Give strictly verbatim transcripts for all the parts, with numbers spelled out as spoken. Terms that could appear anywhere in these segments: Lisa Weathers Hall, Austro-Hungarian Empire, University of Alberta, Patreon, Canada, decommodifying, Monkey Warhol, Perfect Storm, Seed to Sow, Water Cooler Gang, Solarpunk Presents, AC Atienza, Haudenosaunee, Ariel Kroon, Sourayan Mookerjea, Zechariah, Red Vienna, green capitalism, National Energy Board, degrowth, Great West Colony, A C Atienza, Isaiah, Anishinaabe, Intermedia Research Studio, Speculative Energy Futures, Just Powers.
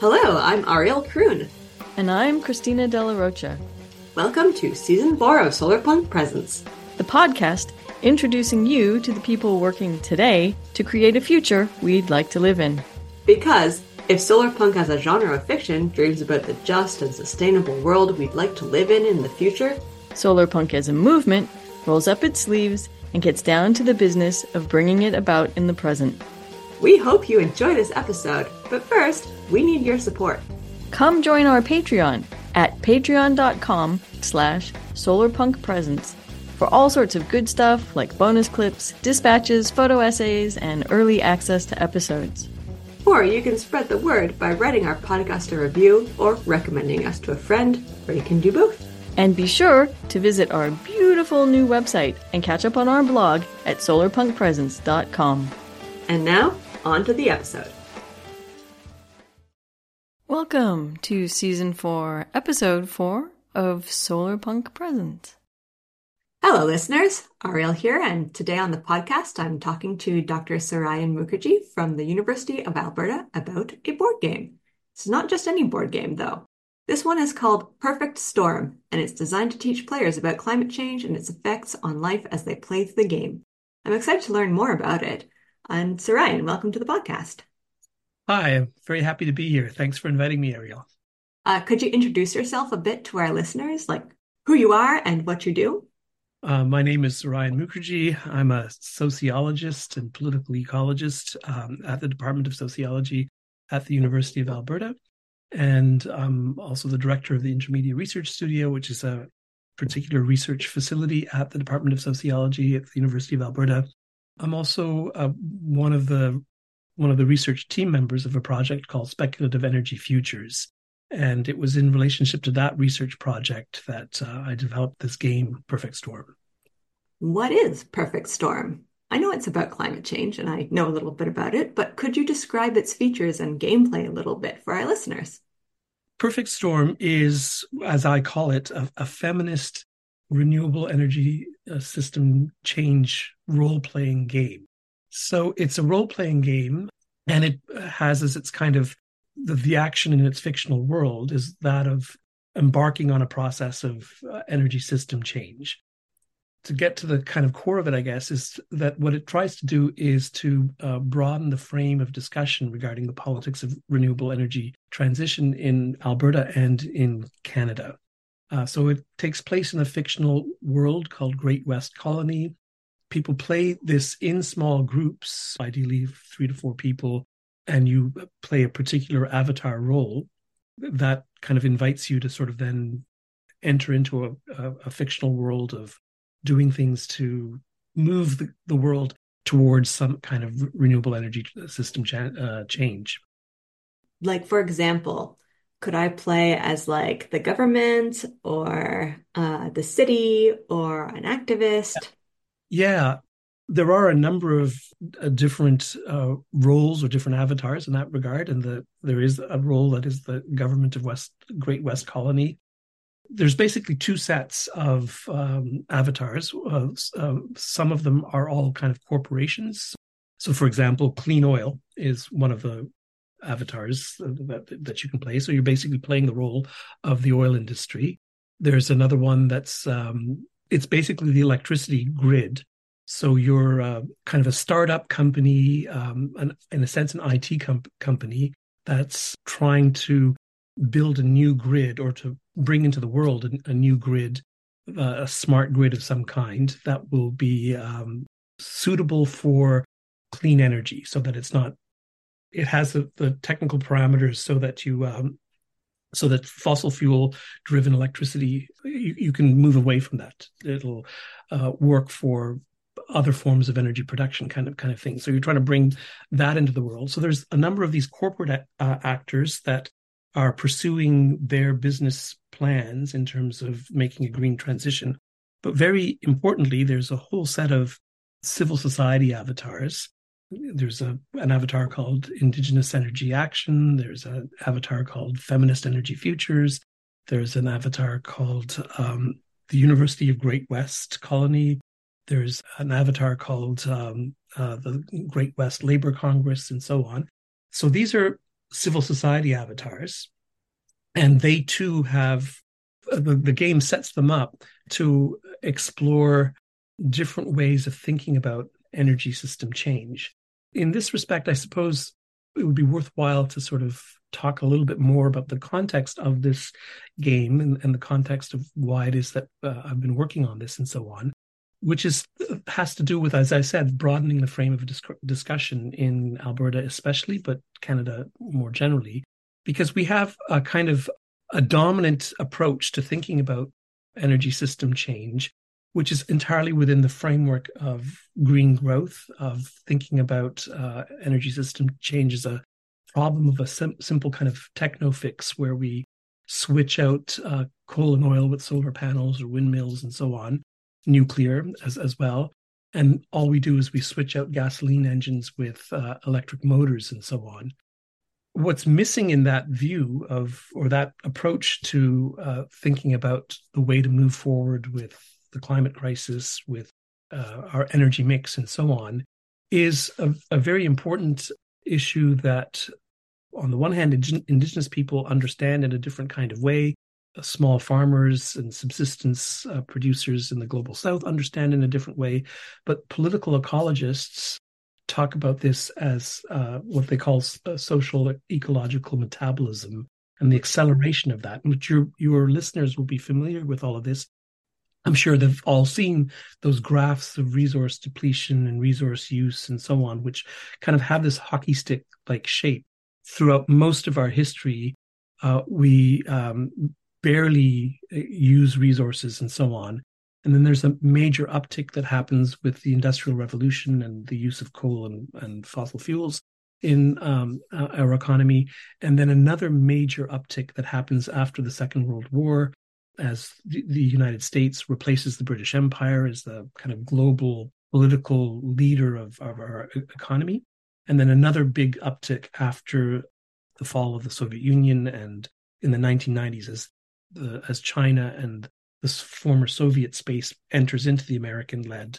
Hello, I'm Ariel Kroon. And I'm Christina Della Rocha. Welcome to Season four of Solarpunk Presents, the podcast introducing you to the people working today to create a future we'd like to live in. Because if solarpunk as a genre of fiction dreams about the just and sustainable world we'd like to live in in the future, solarpunk as a movement rolls up its sleeves and gets down to the business of bringing it about in the present. We hope you enjoy this episode, but first, we need your support. Come join our Patreon at patreon.com slash solarpunkpresents for all sorts of good stuff like bonus clips, dispatches, photo essays, and early access to episodes. Or you can spread the word by writing our podcast a review or recommending us to a friend, or you can do both. And be sure to visit our beautiful new website and catch up on our blog at solarpunk presents dot com. And now, on to the episode. Welcome to Season four, Episode four of Solarpunk Presents. Hello, listeners. Ariel here, and today on the podcast, I'm talking to Doctor Sourayan Mookerjea from the University of Alberta about a board game. It's not just any board game, though. This one is called Perfect Storm, and it's designed to teach players about climate change and its effects on life as they play the game. I'm excited to learn more about it. And Sourayan, welcome to the podcast. Hi, I'm very happy to be here. Thanks for inviting me, Ariel. Uh, could you introduce yourself a bit to our listeners, like who you are and what you do? Uh, my name is Sourayan Mookerjea. I'm a sociologist and political ecologist um, at the Department of Sociology at the University of Alberta. And I'm also the director of the Intermedia Research Studio, which is a particular research facility at the Department of Sociology at the University of Alberta. I'm also uh, one of the one of the research team members of a project called Speculative Energy Futures. And it was in relationship to that research project that uh, I developed this game, Perfect Storm. What is Perfect Storm? I know it's about climate change, and I know a little bit about it, but could you describe its features and gameplay a little bit for our listeners? Perfect Storm is, as I call it, a, a feminist renewable energy uh, system change role-playing game. So it's a role-playing game, and it has as its kind of The, the action in its fictional world is that of embarking on a process of uh, energy system change. To get to the kind of core of it, I guess, is that what it tries to do is to uh, broaden the frame of discussion regarding the politics of renewable energy transition in Alberta and in Canada. Uh, so it takes place in a fictional world called Great West Colony. People play this in small groups, ideally three to four people, and you play a particular avatar role that kind of invites you to sort of then enter into a, a, a fictional world of doing things to move the, the world towards some kind of renewable energy system cha- uh, change. Like, for example, could I play as like the government or uh, the city or an activist? Yeah. There are a number of uh, different uh, roles or different avatars in that regard, and the, there is a role that is the government of West Great West Colony. There's basically two sets of um, avatars. Uh, uh, some of them are all kind of corporations. So, for example, Clean Oil is one of the avatars that, that you can play. So you're basically playing the role of the oil industry. There's another one that's um, it's basically the electricity grid. So you're uh, kind of a startup company, um, an, in a sense, an I T comp- company that's trying to build a new grid or to bring into the world a, a new grid, uh, a smart grid of some kind that will be um, suitable for clean energy so that it's not, it has the, the technical parameters so that you, um, so that fossil fuel-driven electricity, you, you can move away from that. It'll uh, work for other forms of energy production kind of kind of thing. So you're trying to bring that into the world. So there's a number of these corporate uh, actors that are pursuing their business plans in terms of making a green transition. But very importantly, there's a whole set of civil society avatars. There's a, an avatar called Indigenous Energy Action. There's an avatar called Feminist Energy Futures. There's an avatar called um, the University of Great West Colony. There's an avatar called um, uh, the Great West Labor Congress and so on. So these are civil society avatars, and they too have, the, the game sets them up to explore different ways of thinking about energy system change. In this respect, I suppose it would be worthwhile to sort of talk a little bit more about the context of this game and, and the context of why it is that uh, I've been working on this and so on, which is has to do with, as I said, broadening the frame of dis- discussion in Alberta especially, but Canada more generally, because we have a kind of a dominant approach to thinking about energy system change, which is entirely within the framework of green growth, of thinking about uh, energy system change as a problem of a sim- simple kind of techno-fix where we switch out uh, coal and oil with solar panels or windmills and so on, nuclear as, as well. And all we do is we switch out gasoline engines with uh, electric motors and so on. What's missing in that view of, or that approach to uh, thinking about the way to move forward with the climate crisis, with uh, our energy mix and so on, is a, a very important issue that, on the one hand, indi- Indigenous people understand in a different kind of way. Uh, small farmers and subsistence uh, producers in the Global South understand in a different way. But political ecologists talk about this as uh, what they call uh, social ecological metabolism and the acceleration of that, which your, your listeners will be familiar with all of this. I'm sure they've all seen those graphs of resource depletion and resource use and so on, which kind of have this hockey stick-like shape. Throughout most of our history, uh, we um, barely use resources and so on. And then there's a major uptick that happens with the Industrial Revolution and the use of coal and, and fossil fuels in um, our economy. And then another major uptick that happens after the Second World War, as the United States replaces the British Empire as the kind of global political leader of, of our economy. And then another big uptick after the fall of the Soviet Union and in the nineteen nineties as the, as China and the former Soviet space enters into the American-led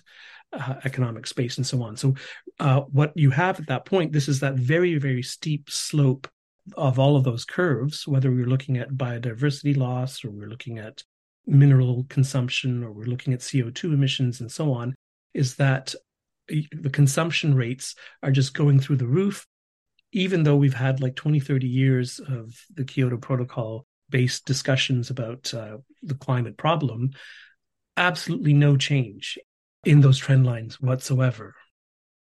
uh, economic space and so on. So uh, what you have at that point, this is that very, very steep slope of all of those curves, whether we're looking at biodiversity loss or we're looking at mineral consumption or we're looking at C O two emissions and so on, is that the consumption rates are just going through the roof, even though we've had like twenty, thirty years of the Kyoto Protocol-based discussions about uh, the climate problem, absolutely no change in those trend lines whatsoever.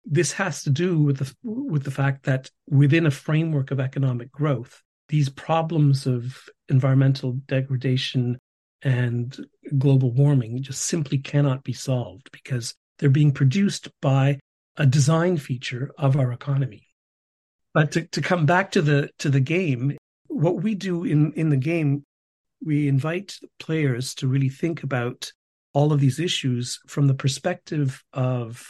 This has to do with the with the fact that within a framework of economic growth, these problems of environmental degradation and global warming just simply cannot be solved because they're being produced by a design feature of our economy. But to, to come back to the to the game, what we do in, in the game, we invite players to really think about all of these issues from the perspective of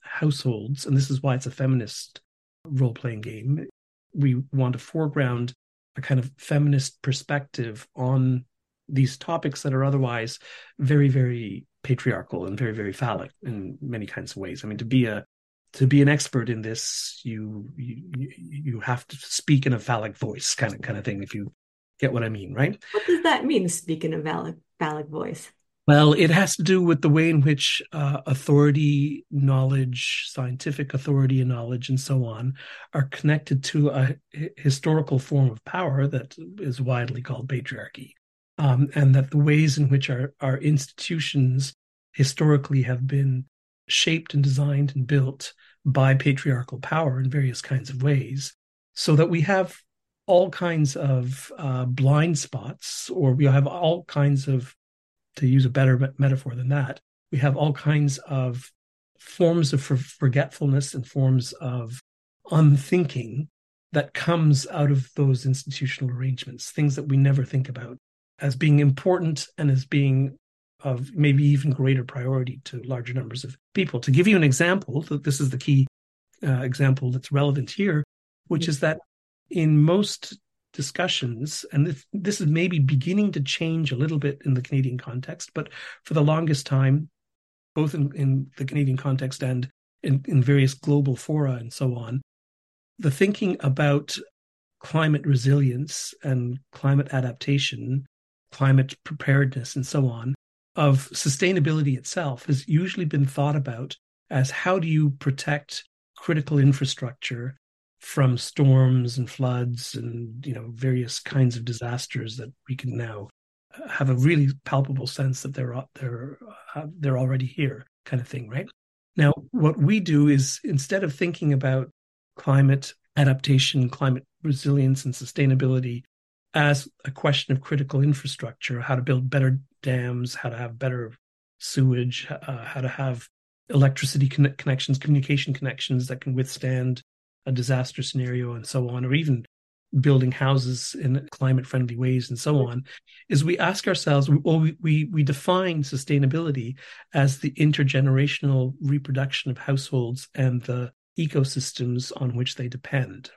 households, and this is why it's a feminist role-playing game. We want to foreground a kind of feminist perspective on these topics that are otherwise very, very patriarchal and very, very phallic in many kinds of ways. I mean, to be a to be an expert in this, you you, you have to speak in a phallic voice, kind of kind of thing. If you get what I mean, right? What does that mean? Speak in a phallic phallic voice. Well, it has to do with the way in which uh, authority, knowledge, scientific authority and knowledge and so on are connected to a h- historical form of power that is widely called patriarchy, um, and that the ways in which our, our institutions historically have been shaped and designed and built by patriarchal power in various kinds of ways, so that we have all kinds of uh, blind spots, or we have all kinds of, to use a better metaphor than that, we have all kinds of forms of forgetfulness and forms of unthinking that comes out of those institutional arrangements, things that we never think about as being important and as being of maybe even greater priority to larger numbers of people. To give you an example, this is the key uh, example that's relevant here, which is that in most discussions, and this, this is maybe beginning to change a little bit in the Canadian context, but for the longest time, both in, in the Canadian context and in, in various global fora and so on, the thinking about climate resilience and climate adaptation, climate preparedness and so on, of sustainability itself has usually been thought about as how do you protect critical infrastructure from storms and floods and, you know, various kinds of disasters that we can now have a really palpable sense that they're they're uh, they're already here, kind of thing, right? Now, what we do is, instead of thinking about climate adaptation, climate resilience and sustainability as a question of critical infrastructure, how to build better dams, how to have better sewage, uh, how to have electricity con- connections, communication connections that can withstand a disaster scenario and so on, or even building houses in climate-friendly ways and so on, is we ask ourselves, well, we, we, we define sustainability as the intergenerational reproduction of households and the ecosystems on which they depend.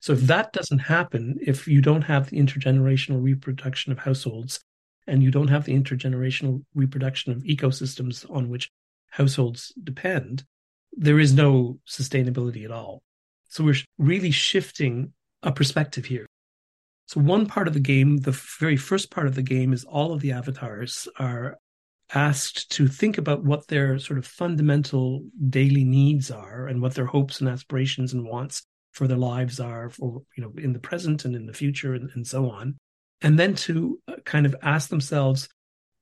So if that doesn't happen, if you don't have the intergenerational reproduction of households and you don't have the intergenerational reproduction of ecosystems on which households depend, there is no sustainability at all. So we're really shifting a perspective here. So one part of the game, the very first part of the game, is all of the avatars are asked to think about what their sort of fundamental daily needs are and what their hopes and aspirations and wants for their lives are, for, you know, in the present and in the future and, and so on. And then to kind of ask themselves,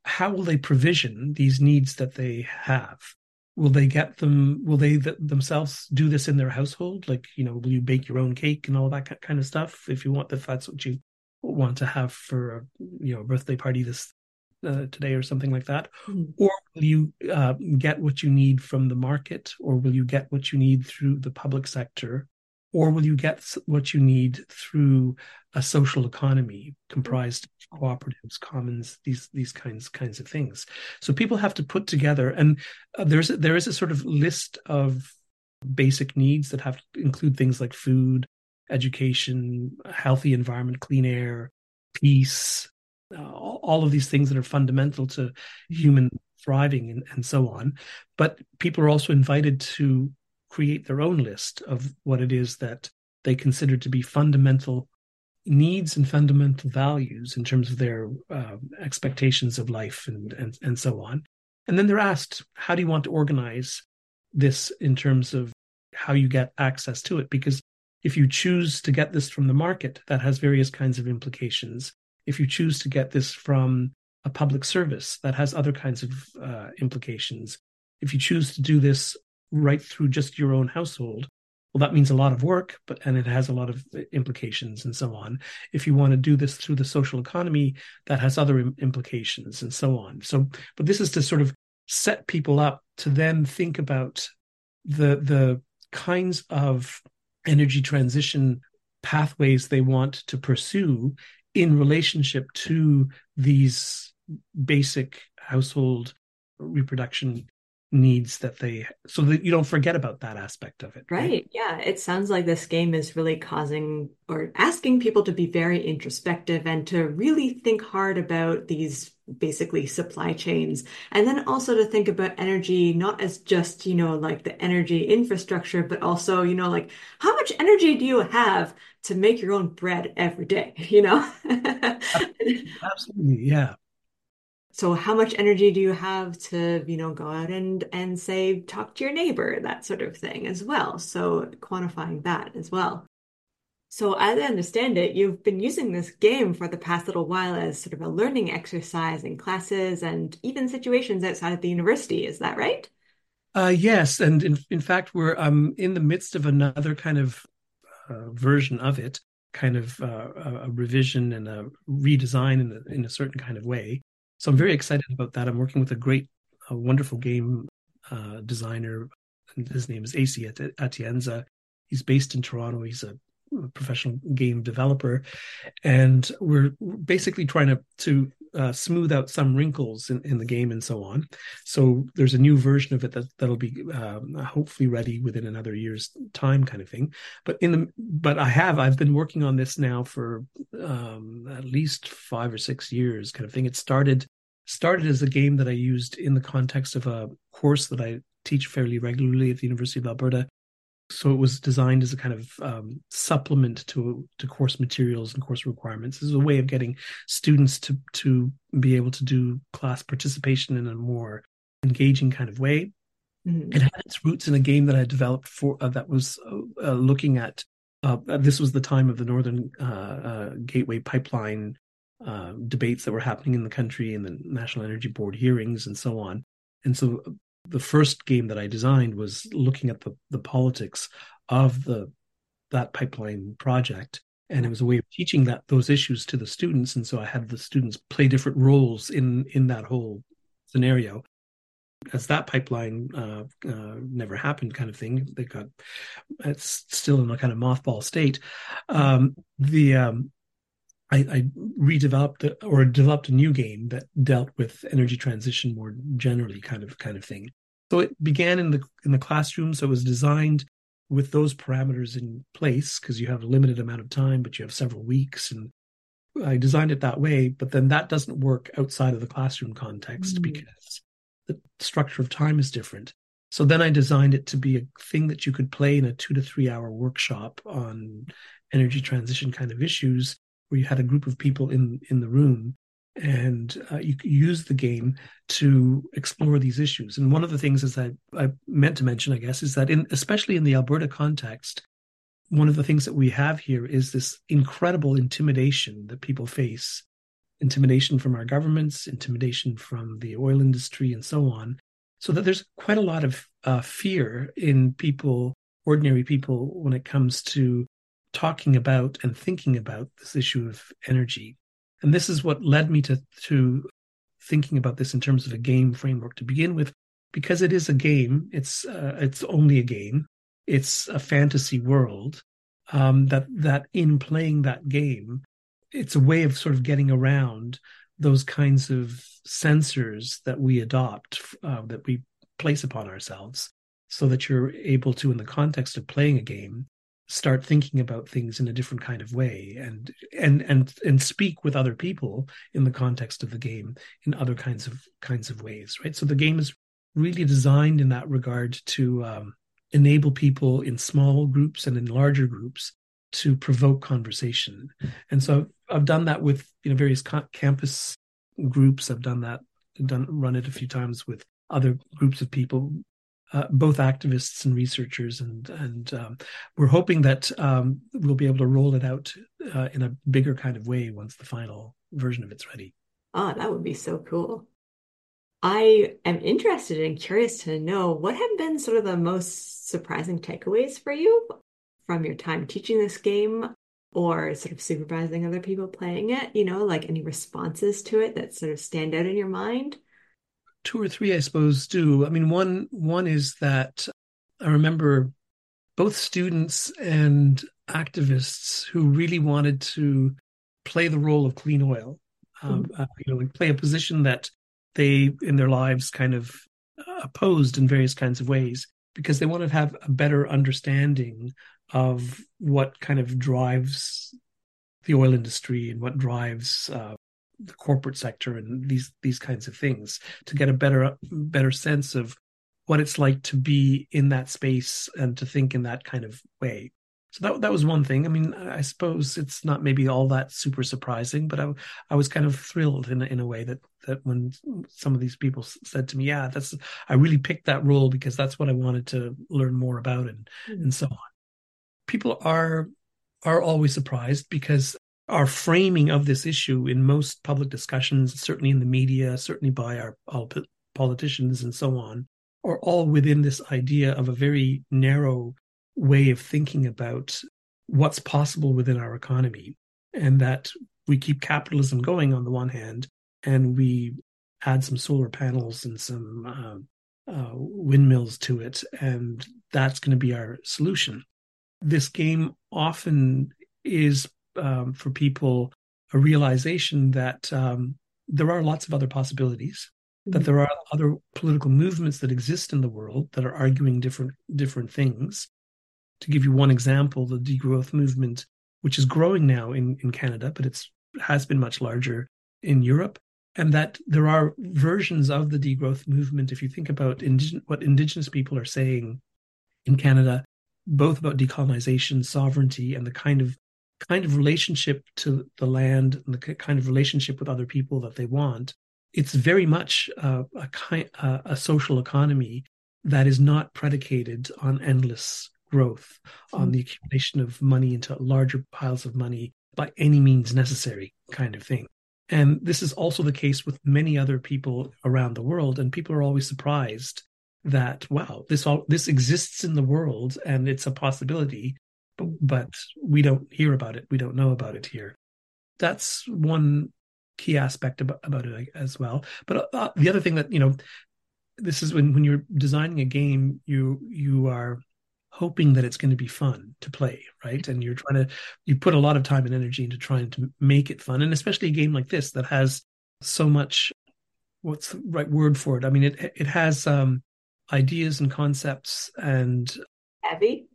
how will they provision these needs that they have? Will they get them? Will they th- themselves do this in their household? Like, you know, will you bake your own cake and all that kind of stuff if you want, if that's what you want to have for, you know, a birthday party this uh, today or something like that? Mm-hmm. Or will you uh, get what you need from the market? Or will you get what you need through the public sector? Or will you get what you need through a social economy comprised of cooperatives, commons, these these kinds kinds of things? So people have to put together, and uh, there's a, there is a sort of list of basic needs that have to include things like food, education, a healthy environment, clean air, peace, uh, all, all of these things that are fundamental to human thriving and, and so on. But people are also invited to create their own list of what it is that they consider to be fundamental needs and fundamental values in terms of their uh, expectations of life and, and and so on. And then they're asked, how do you want to organize this in terms of how you get access to it? Because if you choose to get this from the market, that has various kinds of implications. If you choose to get this from a public service, that has other kinds of uh, implications. If you choose to do this right through just your own household, well, that means a lot of work, but and it has a lot of implications and so on. If you want to do this through the social economy, that has other im- implications and so on. So, but this is to sort of set people up to then think about the the kinds of energy transition pathways they want to pursue in relationship to these basic household reproduction needs that they, so that you don't forget about that aspect of it. Right. right. Yeah. It sounds like this game is really causing or asking people to be very introspective and to really think hard about these basically supply chains. And then also to think about energy, not as just, you know, like the energy infrastructure, but also, you know, like how much energy do you have to make your own bread every day, you know? Absolutely. Yeah. So how much energy do you have to, you know, go out and, and say, talk to your neighbor, that sort of thing as well. So quantifying that as well. So as I understand it, you've been using this game for the past little while as sort of a learning exercise in classes and even situations outside of the university. Is that right? Uh, yes. And in, in fact, we're um, in the midst of another kind of uh, version of it, kind of uh, a revision and a redesign in a, in a certain kind of way. So I'm very excited about that. I'm working with a great, a wonderful game uh, designer. His name is A C Atienza. He's based in Toronto. He's a professional game developer, and we're basically trying to to uh, smooth out some wrinkles in, in the game and so on. So there's a new version of it that that'll be um, hopefully ready within another year's time, kind of thing. But in the but I have I've been working on this now for um, at least five or six years, kind of thing. It started started as a game that I used in the context of a course that I teach fairly regularly at the University of Alberta. So it was designed as a kind of um, supplement to to course materials and course requirements. This is a way of getting students to to be able to do class participation in a more engaging kind of way. Mm-hmm. It had its roots in a game that I developed for uh, that was uh, looking at. Uh, this was the time of the Northern uh, uh, Gateway Pipeline uh, debates that were happening in the country, and the National Energy Board hearings, and so on. And so. The first game that I designed was looking at the, the politics of the that pipeline project, and it was a way of teaching that those issues to the students. And so I had the students play different roles in in that whole scenario. As that pipeline uh, uh, never happened, kind of thing, they got it's still in a kind of mothball state. Um, the um, I, I redeveloped a, or developed a new game that dealt with energy transition more generally, kind of kind of thing. So it began in the in the classroom. So it was designed with those parameters in place, because you have a limited amount of time, but you have several weeks. And I designed it that way. But then that doesn't work outside of the classroom context, mm. because the structure of time is different. So then I designed it to be a thing that you could play in a two to three hour workshop on energy transition kind of issues, where you had a group of people in, in the room, and uh, you use the game to explore these issues. And one of the things is that I meant to mention, I guess, is that in, especially in the Alberta context, one of the things that we have here is this incredible intimidation that people face, intimidation from our governments, intimidation from the oil industry, and so on. So that there's quite a lot of uh, fear in people, ordinary people, when it comes to talking about and thinking about this issue of energy. And this is what led me to, to thinking about this in terms of a game framework to begin with, because it is a game. It's uh, it's only a game. It's a fantasy world um, that that in playing that game, it's a way of sort of getting around those kinds of censors that we adopt, uh, that we place upon ourselves, so that you're able to, in the context of playing a game, start thinking about things in a different kind of way, and and and and speak with other people in the context of the game in other kinds of kinds of ways, right? So the game is really designed in that regard to um, enable people in small groups and in larger groups to provoke conversation. And so I've, I've done that with you know various co- campus groups. I've done that, done run it a few times with other groups of people. Uh, both activists and researchers, and and um, we're hoping that um, we'll be able to roll it out uh, in a bigger kind of way once the final version of it's ready. Oh, that would be so cool. I am interested and curious to know what have been sort of the most surprising takeaways for you from your time teaching this game or sort of supervising other people playing it, you know, like any responses to it that sort of stand out in your mind? Two or three, I suppose, do. I mean, one one is that I remember both students and activists who really wanted to play the role of clean oil, um, mm-hmm. uh, you know, play a position that they, in their lives, kind of opposed in various kinds of ways, because they wanted to have a better understanding of what kind of drives the oil industry and what drives uh, the corporate sector and these these kinds of things, to get a better better sense of what it's like to be in that space and to think in that kind of way. So that that was one thing. I mean, I suppose it's not maybe all that super surprising, but I I was kind of thrilled in in a way that that when some of these people said to me, "Yeah, that's I really picked that role because that's what I wanted to learn more about," and mm-hmm. and so on. People are are always surprised, because our framing of this issue in most public discussions, certainly in the media, certainly by our, our politicians and so on, are all within this idea of a very narrow way of thinking about what's possible within our economy. And that we keep capitalism going on the one hand, and we add some solar panels and some uh, uh, windmills to it, and that's going to be our solution. this game often is um, for people a realization that um, there are lots of other possibilities, mm-hmm. that there are other political movements that exist in the world that are arguing different different things. To give you one example, the degrowth movement, which is growing now in, in Canada, but it's has been much larger in Europe, and that there are versions of the degrowth movement. If you think about indig- what Indigenous people are saying in Canada, both about decolonization, sovereignty, and the kind of kind of relationship to the land and the kind of relationship with other people that they want, it's very much uh, a kind uh, a social economy that is not predicated on endless growth, mm-hmm. on the accumulation of money into larger piles of money by any means necessary kind of thing. And this is also the case with many other people around the world. And people are always surprised that, wow, this all this exists in the world and it's a possibility, but, but we don't hear about it. We don't know about it here. That's one key aspect about, about it as well. But uh, the other thing that, you know, this is when, when you're designing a game, you you are hoping that it's going to be fun to play, right? And you're trying to, you put a lot of time and energy into trying to make it fun. And especially a game like this that has so much, what's the right word for it? I mean, it it has um, ideas and concepts and... Heavy?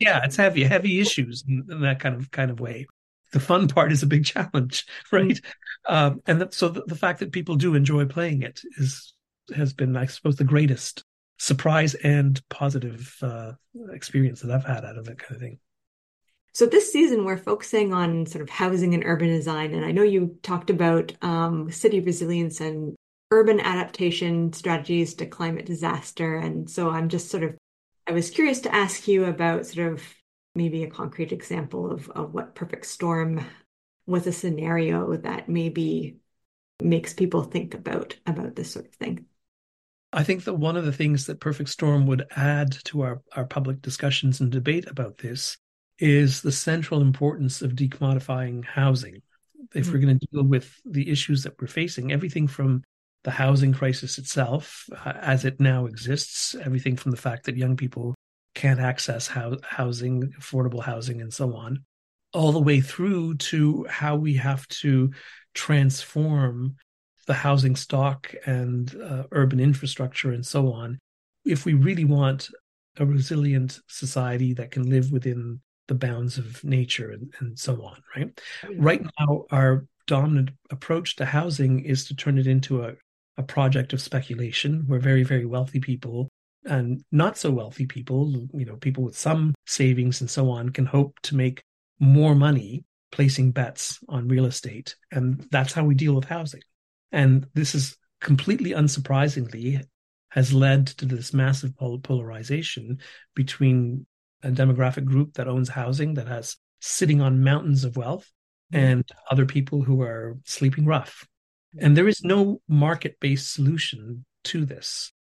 Yeah, it's heavy, heavy issues in, in that kind of kind of way. The fun part is a big challenge, right? Mm-hmm. Um, and that, so the, the fact that people do enjoy playing it is has been, I suppose, the greatest surprise and positive uh, experience that I've had out of that kind of thing. So this season we're focusing on sort of housing and urban design, and I know you talked about um, city resilience and urban adaptation strategies to climate disaster. And so I'm just sort of, I was curious to ask you about sort of maybe a concrete example of, of what Perfect Storm was, a scenario that maybe makes people think about about this sort of thing. I think that one of the things that Perfect Storm would add to our, our public discussions and debate about this is the central importance of decommodifying housing. If mm-hmm. we're going to deal with the issues that we're facing, everything from the housing crisis itself, uh, as it now exists, everything from the fact that young people can't access ho- housing, affordable housing, and so on, all the way through to how we have to transform the housing stock and uh, urban infrastructure and so on, if we really want a resilient society that can live within the bounds of nature and, and so on, right? Mm-hmm. Right now, our dominant approach to housing is to turn it into a, a project of speculation where very, very wealthy people and not so wealthy people, you know, people with some savings and so on, can hope to make more money placing bets on real estate. And that's how we deal with housing. And this is completely unsurprisingly has led to this massive polarization between a demographic group that owns housing, that has sitting on mountains of wealth, and other people who are sleeping rough. And there is no market-based solution to this.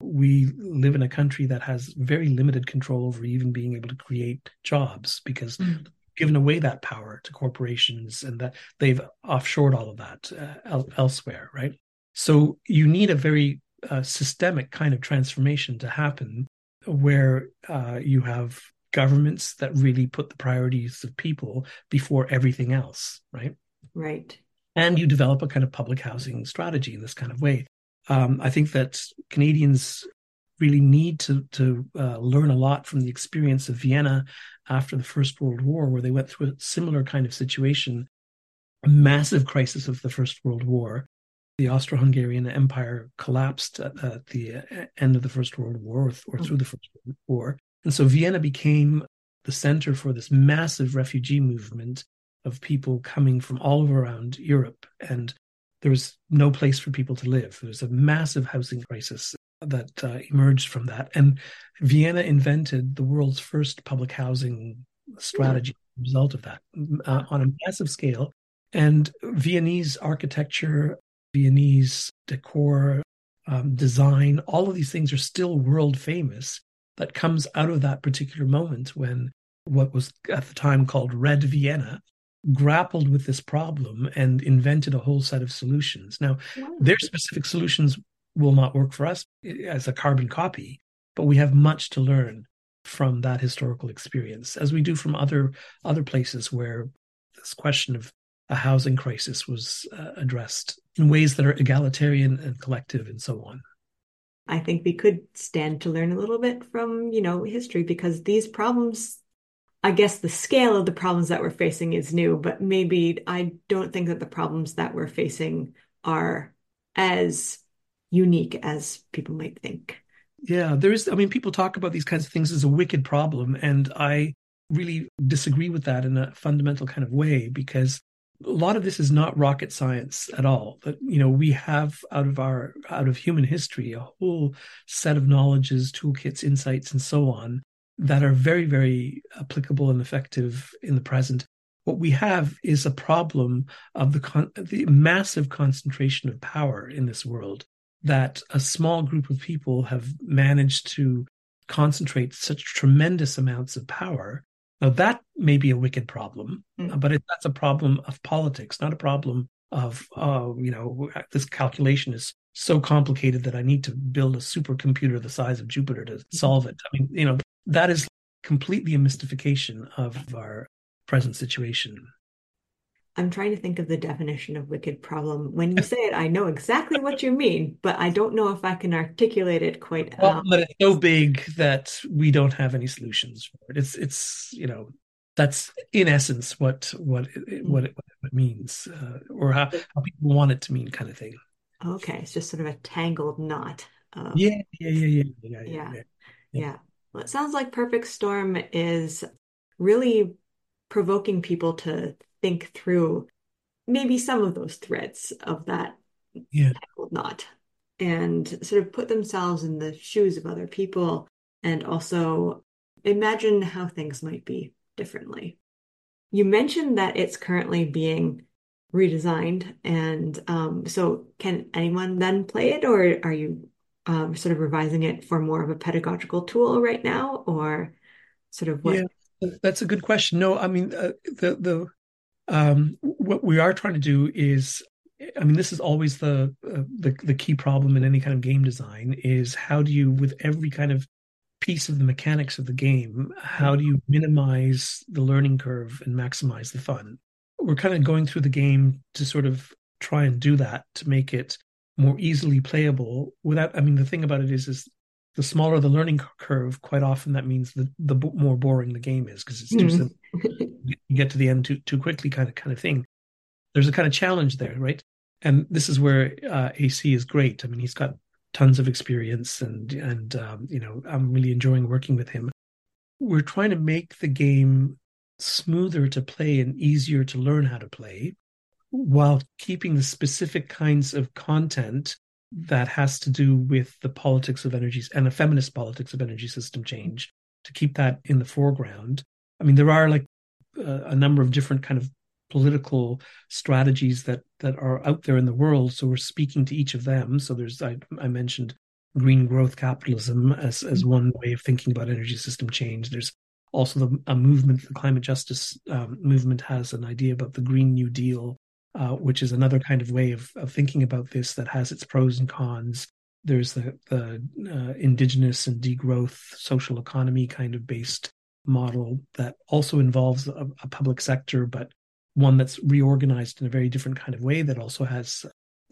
We live in a country that has very limited control over even being able to create jobs because mm-hmm. given away that power to corporations, and that they've offshored all of that uh, elsewhere, right? So you need a very uh, systemic kind of transformation to happen where uh, you have governments that really put the priorities of people before everything else, right? Right. And you develop a kind of public housing strategy in this kind of way. Um, I think that Canadians really need to to uh, learn a lot from the experience of Vienna after the First World War, where they went through a similar kind of situation, a massive crisis of the First World War. The Austro-Hungarian Empire collapsed at, at the end of the First World War, or, th- or through the First World War. And so Vienna became the center for this massive refugee movement of people coming from all around Europe. And there was no place for people to live. There was a massive housing crisis that uh, emerged from that. And Vienna invented the world's first public housing strategy as a result of that uh, on a massive scale. And Viennese architecture, Viennese decor, um, design, all of these things are still world famous. That comes out of that particular moment when what was at the time called Red Vienna grappled with this problem and invented a whole set of solutions. Now, their specific solutions will not work for us as a carbon copy, but we have much to learn from that historical experience, as we do from other other places where this question of a housing crisis was uh, addressed in ways that are egalitarian and collective and so on. I think we could stand to learn a little bit from, you know, history, because these problems, I guess the scale of the problems that we're facing is new, but maybe I don't think that the problems that we're facing are as unique as people might think. Yeah, there is. I mean, people talk about these kinds of things as a wicked problem, and I really disagree with that in a fundamental kind of way, because a lot of this is not rocket science at all. But, you know, we have out of our out of human history a whole set of knowledges, toolkits, insights, and so on that are very, very applicable and effective in the present. What we have is a problem of the con- the massive concentration of power in this world, that a small group of people have managed to concentrate such tremendous amounts of power. Now, that may be a wicked problem, mm. but it, that's a problem of politics, not a problem of, uh, you know, this calculation is so complicated that I need to build a supercomputer the size of Jupiter to solve it. I mean, you know, that is completely a mystification of our present situation. I'm trying to think of the definition of wicked problem. When you say it, I know exactly what you mean, but I don't know if I can articulate it quite. Well, but it's so big that we don't have any solutions for it. It's, it's, you know, that's in essence what what it, what, it, what it means, uh, or how, how people want it to mean, kind of thing. Okay, it's just sort of a tangled knot. Of... Yeah, yeah, yeah, yeah, yeah, yeah, yeah, yeah, yeah. Well, it sounds like Perfect Storm is really provoking people to think through maybe some of those threads of that yeah. tangled knot, and sort of put themselves in the shoes of other people, and also imagine how things might be differently. You mentioned that it's currently being redesigned, and um, so can anyone then play it, or are you um, sort of revising it for more of a pedagogical tool right now, or sort of what? Yeah, that's a good question. No, I mean, uh, the the Um, what we are trying to do is, I mean, this is always the, uh, the the key problem in any kind of game design, is how do you, with every kind of piece of the mechanics of the game, how do you minimize the learning curve and maximize the fun? We're kind of going through the game to sort of try and do that, to make it more easily playable without, I mean, the thing about it is, is the smaller the learning curve, quite often that means the, the b- more boring the game is, because it's too simple. You get to the end too too quickly, kind of kind of thing. There's a kind of challenge there, right? And this is where uh, A C is great. I mean, he's got tons of experience, and and um, you know, I'm really enjoying working with him. We're trying to make the game smoother to play and easier to learn how to play, while keeping the specific kinds of content that has to do with the politics of energies and a feminist politics of energy system change, to keep that in the foreground. I mean, there are like uh, a number of different kind of political strategies that that are out there in the world. So we're speaking to each of them. So there's, I, I mentioned green growth capitalism as, as one way of thinking about energy system change. There's also the, a movement, the climate justice um, movement has an idea about the Green New Deal, uh, which is another kind of way of, of thinking about this that has its pros and cons. There's the, the uh, indigenous and degrowth social economy kind of based model that also involves a, a public sector, but one that's reorganized in a very different kind of way that also has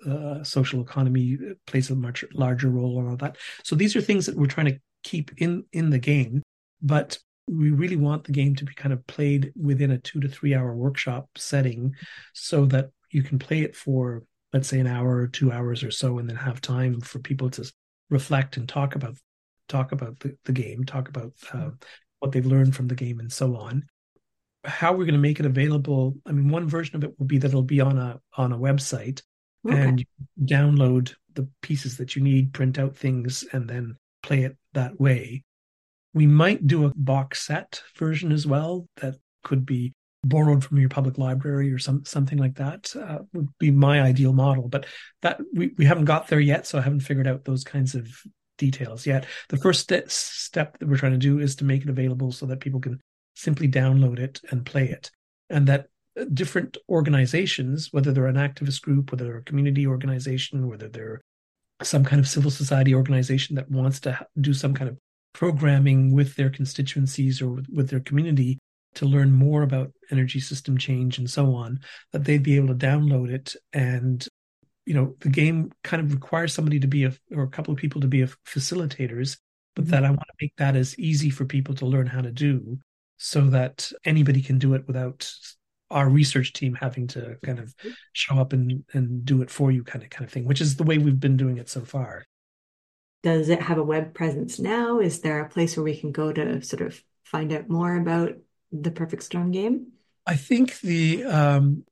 uh, social economy plays a much larger role and all that. So these are things that we're trying to keep in, in the game, but we really want the game to be kind of played within a two to three hour workshop setting, so that you can play it for, let's say, an hour or two hours or so, and then have time for people to reflect and talk about talk about the, the game, talk about uh, what they've learned from the game and so on. How we're going to make it available, I mean, one version of it will be that it'll be on a on a website, okay, and you download the pieces that you need, print out things, and then play it that way. We might do a box set version as well that could be borrowed from your public library or some something like that. Uh, would be my ideal model, but that we, we haven't got there yet, so I haven't figured out those kinds of details yet. The first st- step that we're trying to do is to make it available so that people can simply download it and play it, and that different organizations, whether they're an activist group, whether they're a community organization, whether they're some kind of civil society organization that wants to ha- do some kind of programming with their constituencies or with, with their community to learn more about energy system change and so on, that they'd be able to download it. And, you know, the game kind of requires somebody to be a, or a couple of people to be a facilitators, but mm-hmm. that I want to make that as easy for people to learn how to do so that anybody can do it without our research team having to kind of show up and, and do it for you kind of kind of thing, which is the way we've been doing it so far. Does it have a web presence now? Is there a place where we can go to sort of find out more about the Perfect Storm game? I think the um,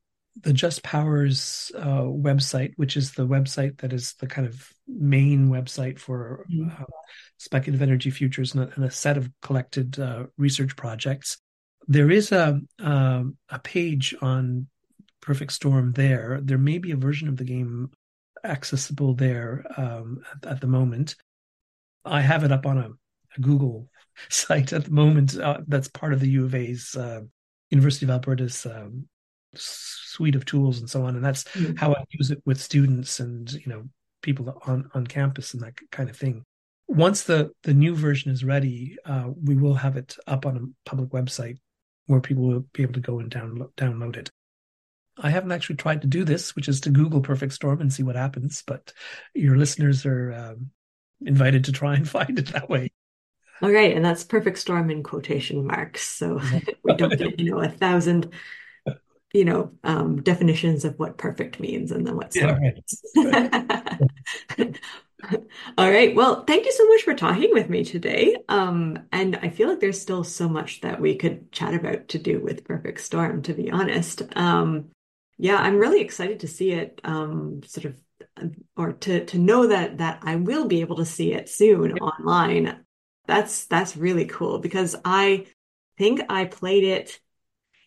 the Just Powers uh, website, which is the website that is the kind of main website for mm-hmm. uh, Speculative Energy Futures and a, and a set of collected uh, research projects, there is a uh, a page on Perfect Storm there. There may be a version of the game accessible there um, at, at the moment. I have it up on a, a Google site at the moment. Uh, that's part of the U of A's, uh, University of Alberta's um, suite of tools and so on. And that's mm-hmm. how I use it with students and, you know, people on, on campus and that kind of thing. Once the, the new version is ready, uh, we will have it up on a public website where people will be able to go and download, download it. I haven't actually tried to do this, which is to Google Perfect Storm and see what happens, but your listeners are um, invited to try and find it that way. All right. And that's Perfect Storm in quotation marks. So we don't get, you know, a thousand, you know, um, definitions of what perfect means and then what storm means. Yeah, right. All right. Well, thank you so much for talking with me today. Um, and I feel like there's still so much that we could chat about to do with Perfect Storm, to be honest. Um, Yeah, I'm really excited to see it um, sort of, or to to know that that I will be able to see it soon online. That's that's really cool because I think I played it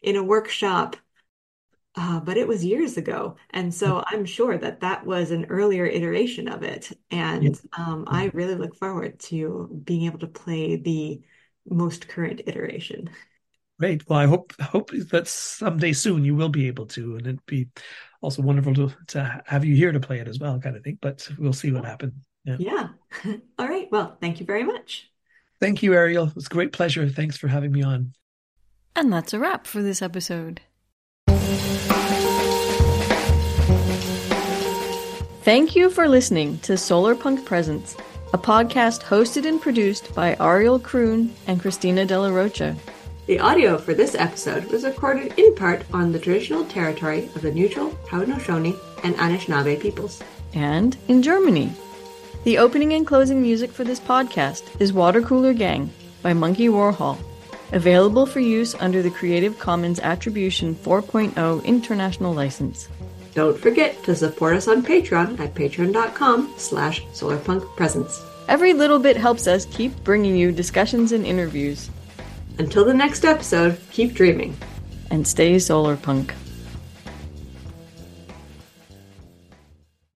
in a workshop, uh, but it was years ago. And so I'm sure that that was an earlier iteration of it. And um, I really look forward to being able to play the most current iteration. Great. Well, I hope hope that someday soon you will be able to, and it'd be also wonderful to, to have you here to play it as well, kind of thing. But we'll see what happens. Yeah. yeah. All right. Well, thank you very much. Thank you, Ariel. It was a great pleasure. Thanks for having me on. And that's a wrap for this episode. Thank you for listening to Solarpunk Presents, a podcast hosted and produced by Ariel Kroon and Christina Della Rocha. The audio for this episode was recorded in part on the traditional territory of the Neutral, Haudenosaunee, and Anishinaabe peoples. And in Germany. The opening and closing music for this podcast is Water Cooler Gang by Monkey Warhol, available for use under the Creative Commons Attribution four point oh International License. Don't forget to support us on Patreon at patreon.com slash solarpunkpresents. Every little bit helps us keep bringing you discussions and interviews. Until the next episode, keep dreaming. And stay solar punk.